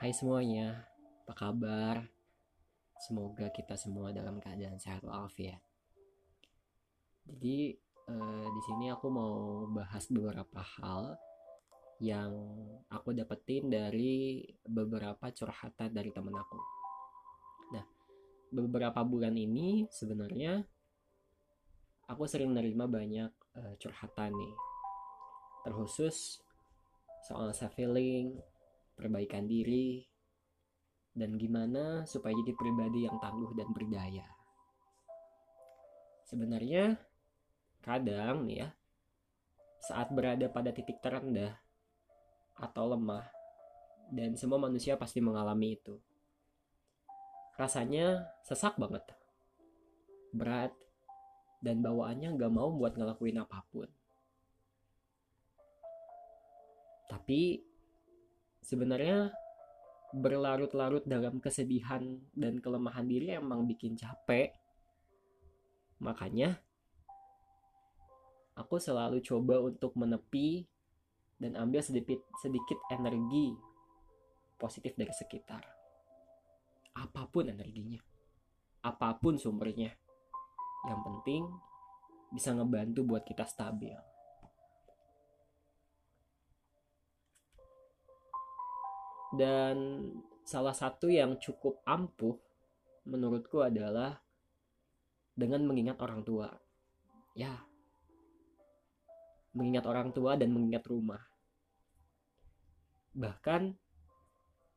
Hai semuanya, apa kabar? Semoga kita semua dalam keadaan sehat walafiat. Jadi di sini aku mau bahas beberapa hal yang aku dapetin dari beberapa curhatan dari temen aku. Nah, beberapa bulan ini sebenarnya aku sering menerima banyak curhatan nih, terkhusus soal self-healing, perbaikan diri, dan gimana supaya jadi pribadi yang tangguh dan berdaya. Sebenarnya, kadang nih ya, saat berada pada titik terendah atau lemah, dan semua manusia pasti mengalami itu, rasanya sesak banget, berat, dan bawaannya gak mau buat ngelakuin apapun. Tapi sebenarnya berlarut-larut dalam kesedihan dan kelemahan diri emang bikin capek. Makanya aku selalu coba untuk menepi dan ambil sedikit energi positif dari sekitar. Apapun energinya, apapun sumbernya, yang penting bisa ngebantu buat kita stabil. Dan salah satu yang cukup ampuh menurutku adalah dengan mengingat orang tua. Ya, mengingat orang tua dan mengingat rumah. Bahkan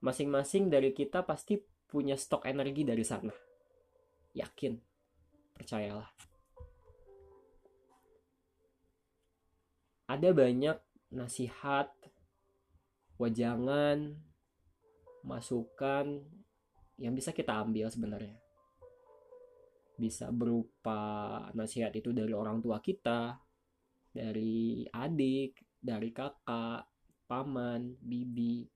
masing-masing dari kita pasti punya stok energi dari sana. Yakin, percayalah. Ada banyak nasihat, wajangan, masukan yang bisa kita ambil sebenarnya. Bisa berupa nasihat itu dari orang tua kita, dari adik, dari kakak, paman, bibi,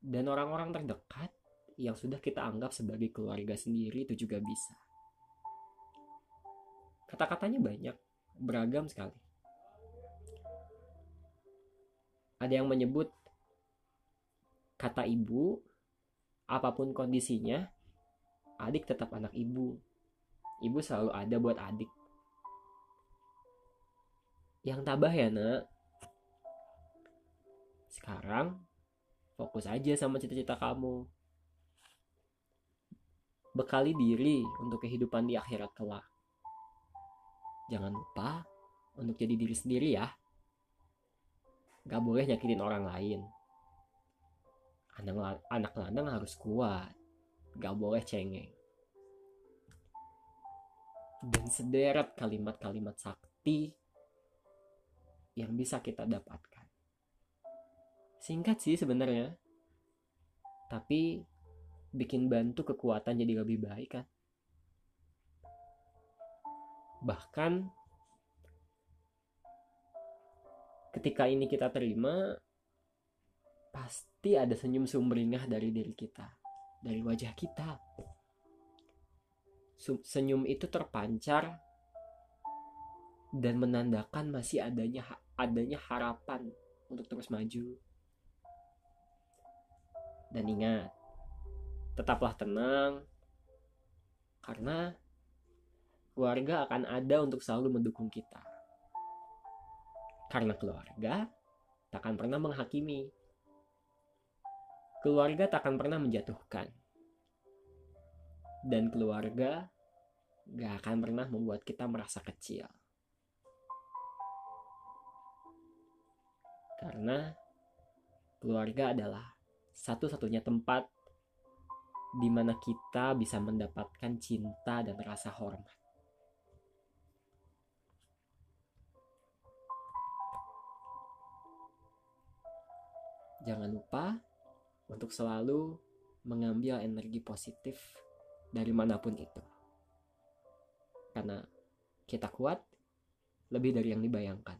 dan orang-orang terdekat yang sudah kita anggap sebagai keluarga sendiri itu juga bisa. Kata-katanya banyak, beragam sekali. Ada yang menyebut kata ibu, apapun kondisinya, adik tetap anak ibu. Ibu selalu ada buat adik. Yang tabah ya nak. Sekarang fokus aja sama cita-cita kamu. Bekali diri untuk kehidupan di akhirat kelak. Jangan lupa untuk jadi diri sendiri ya. Gak boleh nyakitin orang lain. Anak lanang harus kuat, gak boleh cengeng. Dan sederet kalimat-kalimat sakti yang bisa kita dapatkan. Singkat sih sebenarnya, tapi bikin bantu kekuatan jadi lebih baik kan. Bahkan ketika ini kita terima, pasti ada senyum sumringah dari diri kita, dari wajah kita. Senyum itu terpancar dan menandakan masih adanya harapan untuk terus maju. Dan ingat, tetaplah tenang, karena keluarga akan ada untuk selalu mendukung kita. Karena keluarga takkan pernah menghakimi. Keluarga takkan pernah menjatuhkan. Dan keluarga gak akan pernah membuat kita merasa kecil. Karena keluarga adalah satu-satunya tempat di mana kita bisa mendapatkan cinta dan rasa hormat. Jangan lupa untuk selalu mengambil energi positif dari manapun itu. Karena kita kuat lebih dari yang dibayangkan.